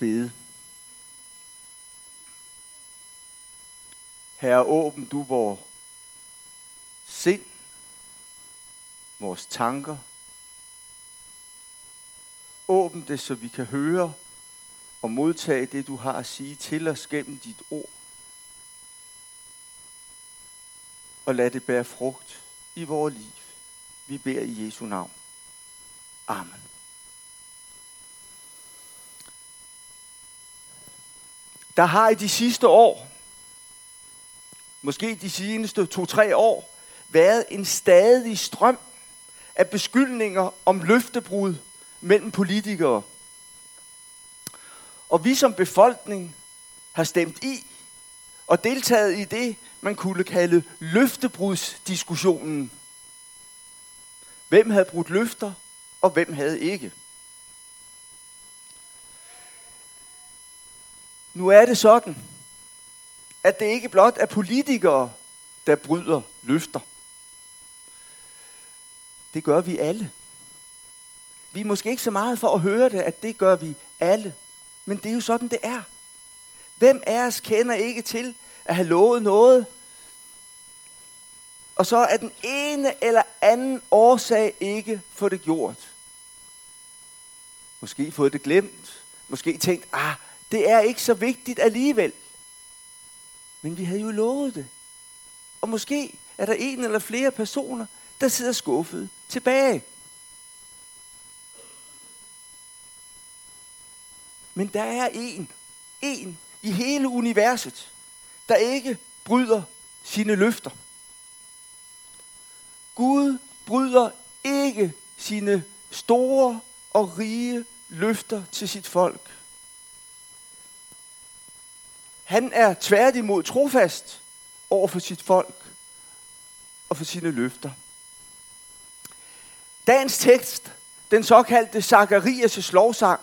bede. Herre, åbn du vores sind, vores tanker. Åbn det, så vi kan høre og modtage det, du har at sige til os gennem dit ord. Og lad det bære frugt i vores liv. Vi beder i Jesu navn. Amen. Der har i de sidste år, måske de seneste 2-3 år, været en stadig strøm af beskyldninger om løftebrud mellem politikere. Og vi som befolkning har stemt i og deltaget i det, man kunne kalde løftebrudsdiskussionen. Hvem havde brudt løfter, og hvem havde ikke? Nu er det sådan, at det ikke blot er politikere, der bryder løfter. Det gør vi alle. Vi er måske ikke så meget for at høre det, at det gør vi alle. Men det er jo sådan, det er. Hvem af os kender ikke til at have lovet noget? Og så er den ene eller anden årsag ikke fået det gjort. Måske fået det glemt. Måske tænkt, det er ikke så vigtigt alligevel. Men vi havde jo lovet det. Og måske er der en eller flere personer, der sidder skuffet tilbage. Men der er en i hele universet, der ikke bryder sine løfter. Gud bryder ikke sine store og rige løfter til sit folk. Han er tværtimod trofast over for sit folk og for sine løfter. Dagens tekst, den såkaldte Zakarias' lovsang,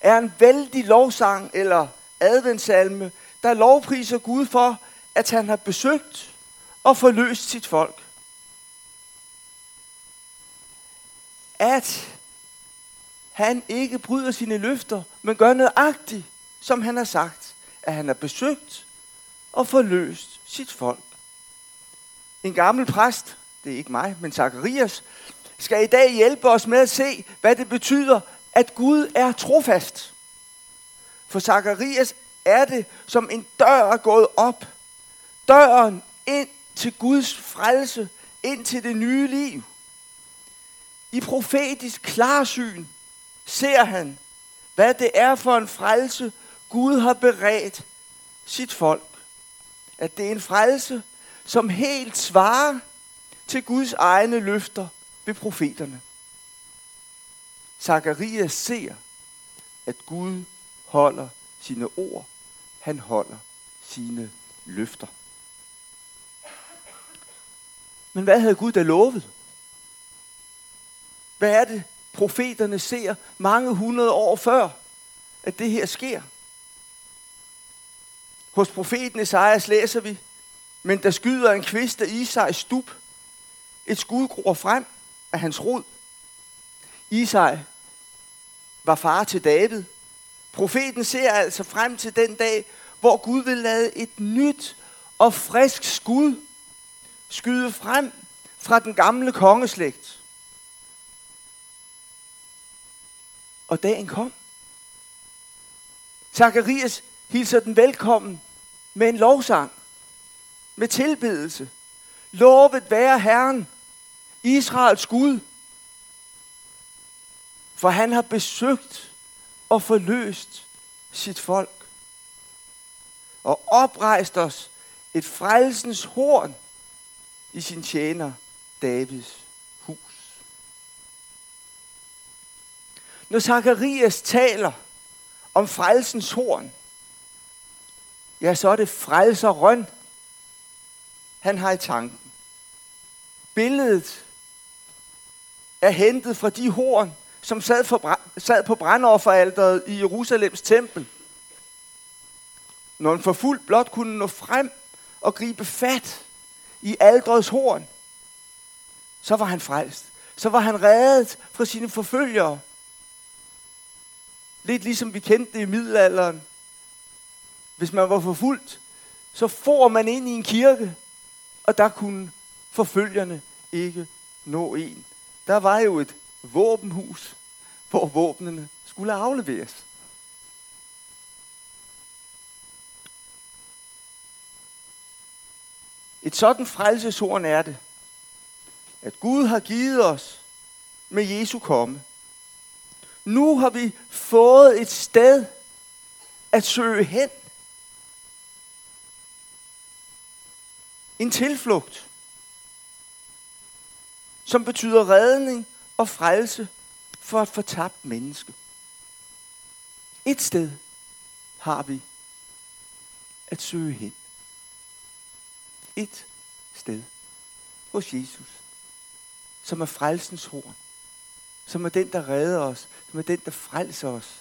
er en vældig lovsang eller adventsalme, der lovpriser Gud for, at han har besøgt og forløst sit folk. At han ikke bryder sine løfter, men gør nøjagtigt, som han har sagt, at han har besøgt og forløst sit folk. En gammel præst, det er ikke mig, men Zakarias, skal i dag hjælpe os med at se, hvad det betyder, at Gud er trofast. For Zakarias er det som en dør gået op. Døren ind til Guds frelse, ind til det nye liv. I profetisk klarsyn ser han, hvad det er for en frelse, Gud har beredt sit folk. At det er en frelse, som helt svarer til Guds egne løfter ved profeterne. Zakarias ser, at Gud holder sine ord. Han holder sine løfter. Men hvad havde Gud da lovet? Hvad er det, profeterne ser mange hundrede år før, at det her sker? Hos profeten Esajas læser vi, men der skyder en kvist af Isajs stub. Et skud gror frem af hans rod. Isaj var far til David. Profeten ser altså frem til den dag, hvor Gud vil lade et nyt og frisk skud skyde frem fra den gamle kongeslægt. Og dagen kom. Zakarias hilser den velkommen med en lovsang, med tilbedelse. Lovet være Herren, Israels Gud, for han har besøgt og forløst sit folk og oprejst os et frelsens horn i sin tjener Davids hus. Når Zakarias taler om frelsens horn, ja, så er det frelseren, han har i tanken. Billedet er hentet fra de horn, som sad på brandofferalteret i Jerusalems tempel. Når en forfulgt blot kunne nå frem og gribe fat i alderets horn, så var han frelst. Så var han reddet fra sine forfølgere. Lidt ligesom vi kendte det i middelalderen. Hvis man var forfulgt, så for man ind i en kirke, og der kunne forfølgerne ikke nå en. Der var jo et våbenhus, hvor våbnene skulle afleveres. Et sådan frelseshorn er det, at Gud har givet os med Jesu komme. Nu har vi fået et sted at søge hen. En tilflugt, som betyder redning og frelse for et fortabt menneske. Et sted har vi at søge hen. Et sted hos Jesus, som er frelsens horn, som er den, der redder os, som er den, der frelser os.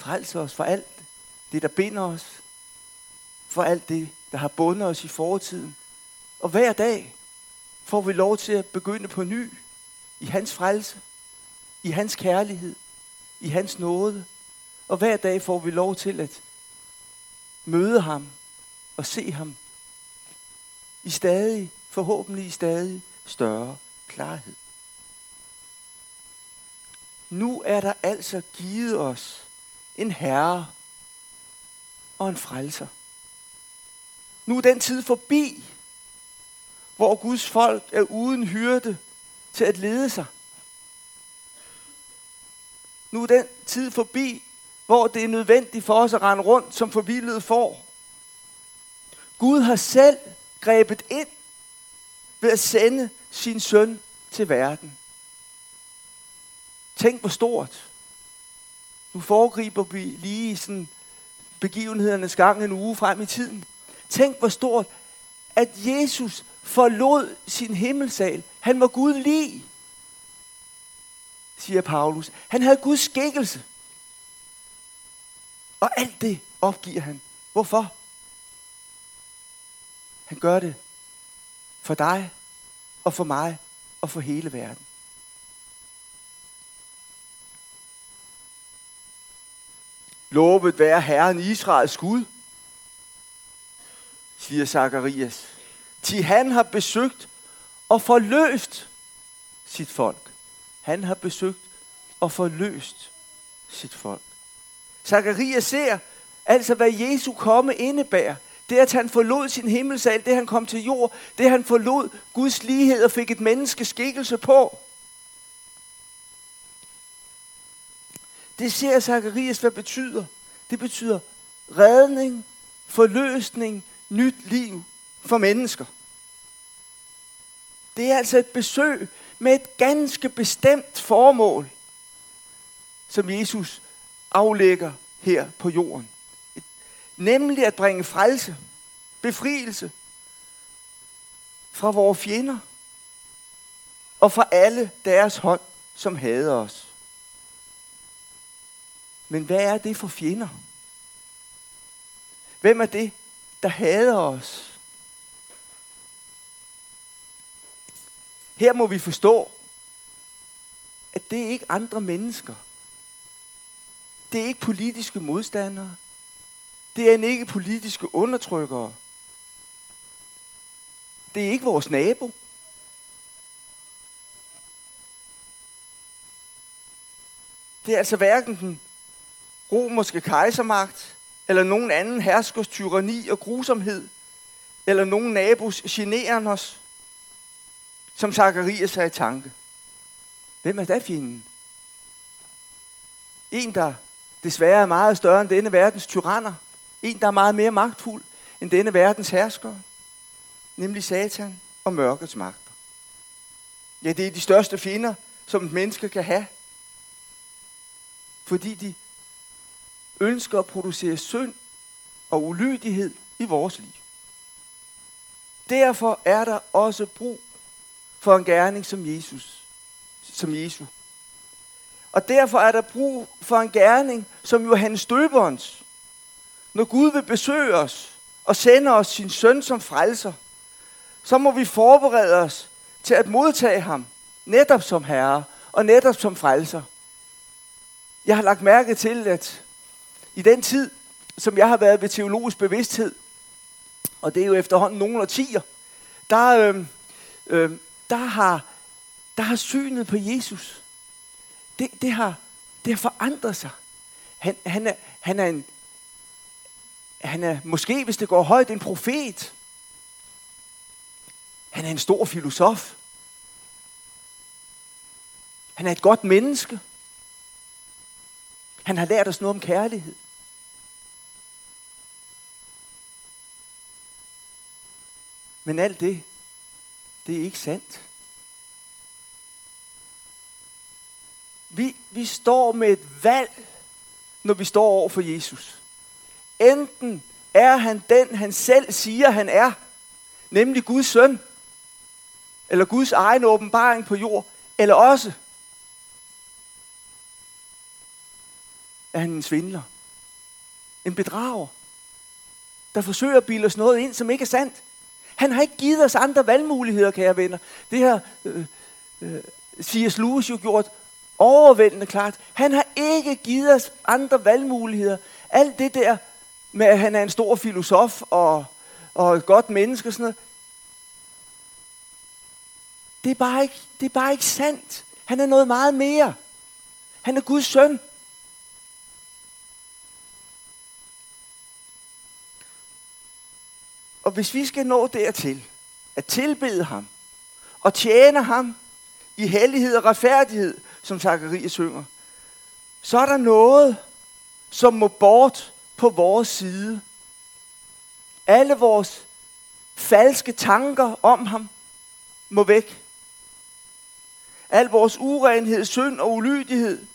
Frelser os for alt det, der binder os, for alt det, der har bundet os i fortiden. Og hver dag får vi lov til at begynde på ny, i hans frelse, i hans kærlighed, i hans nåde. Og hver dag får vi lov til at møde ham og se ham i stadig, forhåbentlig i stadig større klarhed. Nu er der altså givet os en herre og en frelser. Nu er den tid forbi, hvor Guds folk er uden hyrde til at lede sig. Nu er den tid forbi, hvor det er nødvendigt for os at rende rundt som forvildede får. Gud har selv grebet ind ved at sende sin søn til verden. Tænk hvor stort. Nu foregriber vi lige sådan begivenhedernes gang en uge frem i tiden. Tænk hvor stort, at Jesus forlod sin himmelsal. Han var Gud lig, siger Paulus. Han havde Guds skikkelse. Og alt det opgiver han. Hvorfor? Han gør det for dig og for mig og for hele verden. Lovet være Herren Israels Gud, siger Zakarias, til han har besøgt og forløst sit folk. Han har besøgt og forløst sit folk. Zakarias ser altså, hvad Jesu komme indebærer. Det, at han forlod sin himmelsal, det, han kom til jord, det, han forlod Guds lighed og fik et menneskes skikkelse på. Det ser Zakarias, hvad betyder. Det betyder redning, forløsning, nyt liv for mennesker. Det er altså et besøg med et ganske bestemt formål, som Jesus aflægger her på jorden. Nemlig at bringe frelse, befrielse fra vores fjender og fra alle deres hånd, som hader os. Men hvad er det for fjender? Hvem er det, der hader os? Her må vi forstå, at det er ikke andre mennesker. Det er ikke politiske modstandere. Det er ikke politiske undertrykkere. Det er ikke vores nabo. Det er altså hverken den romerske kejsermagt, eller nogen anden herskers tyranni og grusomhed, eller nogen nabos generen os, som Zakarias er i tanke. Hvem er da fjenden? En, der desværre er meget større end denne verdens tyranner. En, der er meget mere magtfuld end denne verdens herskere, nemlig Satan og mørkets magter. Ja, det er de største fjender, som et menneske kan have, fordi de ønsker at producere synd og ulydighed i vores liv. Derfor er der også brug for en gerning som Jesus, som Jesu. Og derfor er der brug for en gerning som Johannes Døberens. Når Gud vil besøge os og sende os sin søn som frelser, så må vi forberede os til at modtage ham, netop som herre, og netop som frelser. Jeg har lagt mærke til, at i den tid, som jeg har været ved teologisk bevidsthed, og det er jo efterhånden nogle årtier, der har synet på Jesus, det har forandret sig. Han er måske, hvis det går højt, en profet. Han er en stor filosof. Han er et godt menneske. Han har lært os noget om kærlighed. Men alt det er ikke sandt. Vi står med et valg, når vi står over for Jesus. Enten er han den, han selv siger, han er, nemlig Guds søn, eller Guds egen åbenbaring på jord, eller også er han en svindler, en bedrager, der forsøger at bilde os noget ind, som ikke er sandt. Han har ikke givet os andre valgmuligheder, kære venner. Det har C.S. Lewis jo gjort overvældende klart. Han har ikke givet os andre valgmuligheder. Alt det der med, at han er en stor filosof og et godt menneske og sådan noget, det er bare ikke sandt. Han er noget meget mere. Han er Guds søn. Og hvis vi skal nå dertil, at tilbede ham og tjene ham i hellighed og retfærdighed, som Zakarias synger, så er der noget, som må bort på vores side. Alle vores falske tanker om ham må væk. Al vores urenhed, synd og ulydighed,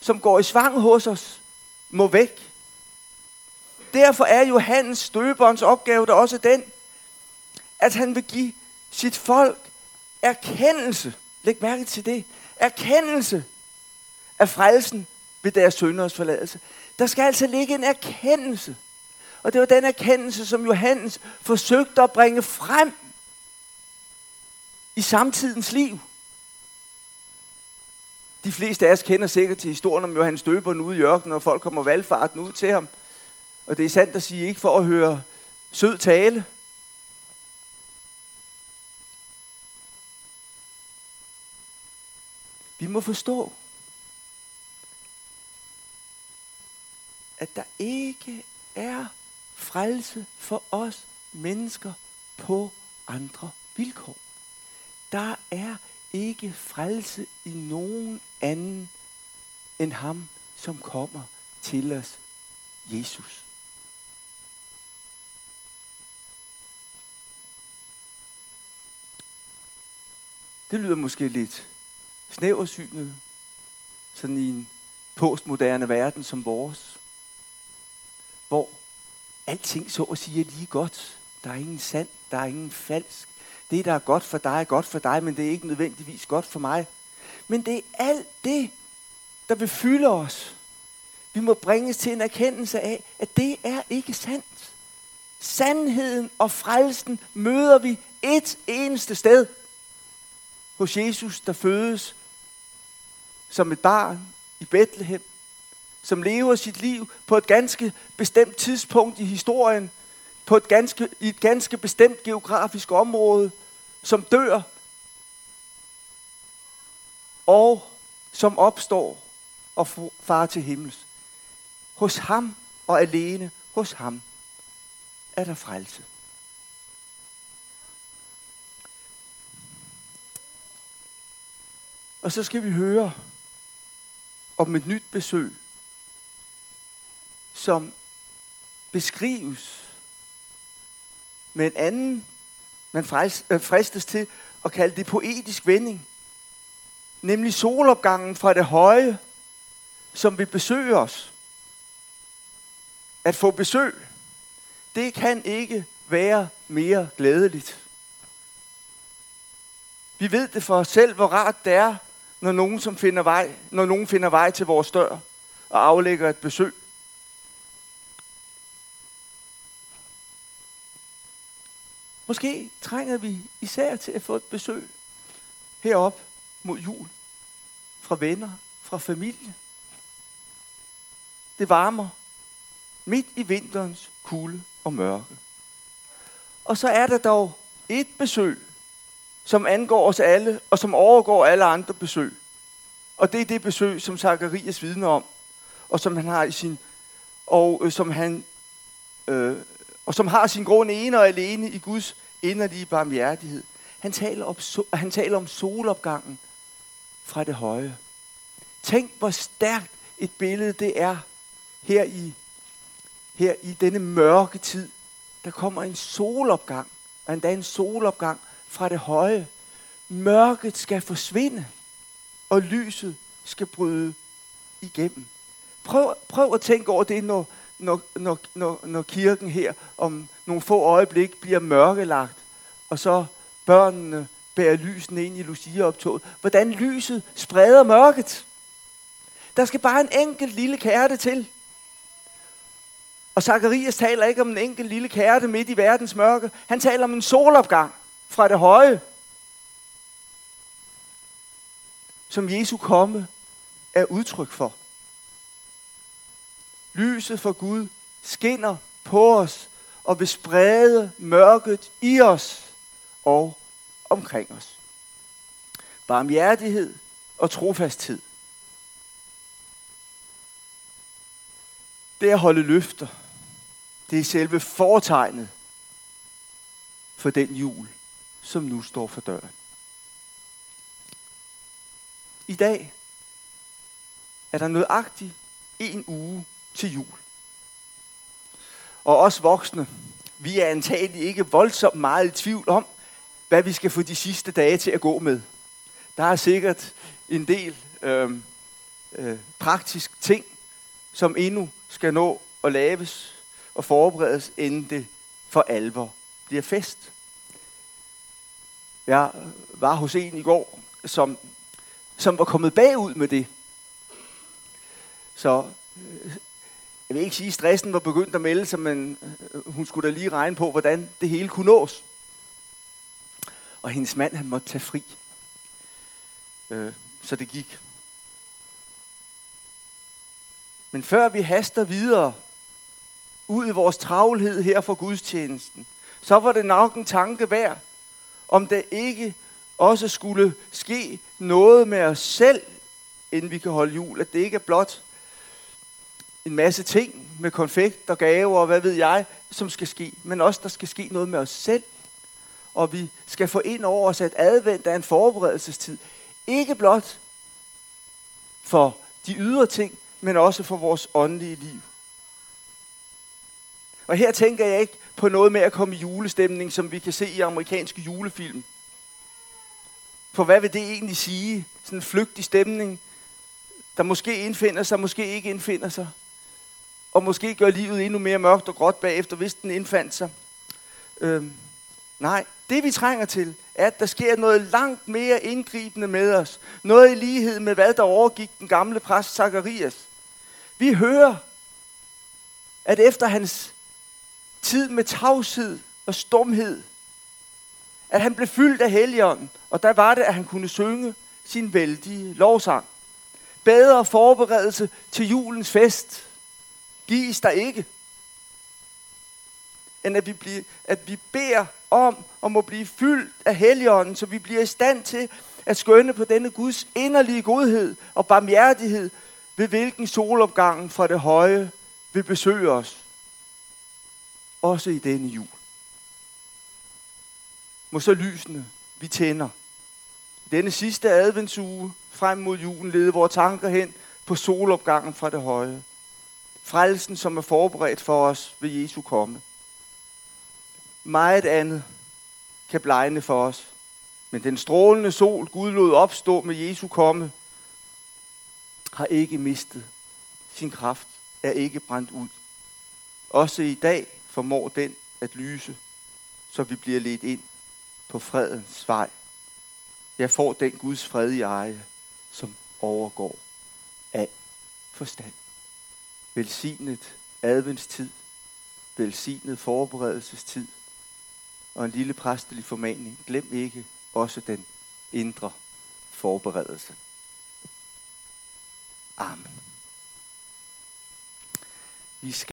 som går i svang hos os, må væk. Derfor er Johannes Døberens opgave der også den, at han vil give sit folk erkendelse. Læg mærke til det. Erkendelse af frelsen ved deres synders forladelse. Der skal altså ligge en erkendelse. Og det var den erkendelse, som Johannes forsøgte at bringe frem i samtidens liv. De fleste af os kender sikkert til historien om Johannes Døberen ude i ørkenen, og folk kommer valfarten ud til ham. Og det er sandt at sige, ikke for at høre sød tale. Vi må forstå, at der ikke er frelse for os mennesker på andre vilkår. Der er ikke frelse i nogen anden end ham, som kommer til os, Jesus. Det lyder måske lidt snæversynet, sådan i en postmoderne verden som vores, hvor alting så at sige er lige godt. Der er ingen sand, der er ingen falsk. Det, der er godt for dig, er godt for dig, men det er ikke nødvendigvis godt for mig. Men det er alt det, der vil fylde os. Vi må bringes til en erkendelse af, at det er ikke sandt. Sandheden og frelsen møder vi et eneste sted. Hos Jesus, der fødes som et barn i Bethlehem, som lever sit liv på et ganske bestemt tidspunkt i historien, i et ganske bestemt geografisk område, som dør og som opstår og farer til himmels. Hos ham og alene hos ham er der frelse. Og så skal vi høre om et nyt besøg, som beskrives med en anden, man fristes til at kalde det poetisk vending, nemlig solopgangen fra det høje, som vil besøge os. At få besøg, det kan ikke være mere glædeligt. Vi ved det for os selv, hvor rart det er, når nogen finder vej til vores dør og aflægger et besøg. Måske trænger vi især til at få et besøg herop mod jul. fra venner, fra familie. Det varmer midt i vinterens kulde og mørke. Og så er der dog et besøg, som angår os alle, og som overgår alle andre besøg. Og det er det besøg, som Zakarias vidner om, og som han har i sin og som har sin grund ene og alene i Guds inderlige barmhjertighed. Han taler om solopgangen fra det høje. Tænk, hvor stærkt et billede det er her i denne mørke tid. Der kommer en solopgang, og endda en solopgang fra det høje. Mørket skal forsvinde, og lyset skal bryde igennem. Prøv at tænke over det, når kirken her om nogle få øjeblik bliver mørkelagt, og så børnene bærer lysene ind i Lucia-optoget. Hvordan lyset spreder mørket. Der skal bare en enkelt lille kærte til. Og Zakarias taler ikke om en enkelt lille kærte midt i verdens mørke. Han taler om en solopgang fra det høje. Som Jesu komme er udtryk for. Lyset for Gud skinner på os og vil sprede mørket i os og omkring os. Barmhjertighed og trofasthed. Det at holde løfter, det er selve fortegnet for den jul, som nu står for døren. I dag er der nøjagtigt en uge til jul. Og os voksne, vi er antagelig ikke voldsomt meget i tvivl om, hvad vi skal få de sidste dage til at gå med. Der er sikkert en del praktiske ting, som endnu skal nå at laves og forberedes, inden det for alvor bliver fest. Jeg var hos en i går, som var kommet bagud med det. Så jeg vil ikke sige, at stressen var begyndt at melde sig, men hun skulle da lige regne på, hvordan det hele kunne nås. Og hendes mand, han måtte tage fri. Så det gik. Men før vi haster videre ud i vores travlhed her for gudstjenesten, så var det nok en tanke værd, om der ikke også skulle ske noget med os selv, inden vi kan holde jul. At det ikke er blot en masse ting med konfekt og gaver og hvad ved jeg, som skal ske, men også der skal ske noget med os selv. Og vi skal få ind over os, at advent er en forberedelsestid. Ikke blot for de ydre ting, men også for vores åndelige liv. Og her tænker jeg ikke på noget med at komme i julestemning, som vi kan se i amerikanske julefilm. For hvad vil det egentlig sige? Sådan en flygtig stemning, der måske indfinder sig, måske ikke indfinder sig. Og måske gør livet endnu mere mørkt og gråt bagefter, hvis den indfandt sig. Nej, det vi trænger til, er, at der sker noget langt mere indgribende med os. Noget i lighed med, hvad der overgik den gamle præst Zakarias. Vi hører, at efter hans tid med tavshed og stumhed, at han blev fyldt af Helligånden, og der var det, at han kunne synge sin vældige lovsang. Bedre forberedelse til julens fest gives der ikke, end at vi beder om og må blive fyldt af Helligånden, så vi bliver i stand til at skønne på denne Guds inderlige godhed og barmhjertighed, ved hvilken solopgangen fra det høje vil besøge os, også i denne jul. Må så lysene, vi tænder i denne sidste adventsuge frem mod julen, lede vores tanker hen på solopgangen fra det høje. Frelsen, som er forberedt for os ved Jesu komme. Meget andet kan blegne for os, men den strålende sol, Gud lod opstå med Jesu komme, har ikke mistet sin kraft, er ikke brændt ud. Også i dag formår den at lyse, så vi bliver ledt ind på fredens vej. Jeg får den Guds fred i eje, som overgår al forstand. Velsignet adventstid, velsignet forberedelsestid, og en lille præstelig formaning. Glem ikke også den indre forberedelse. Amen.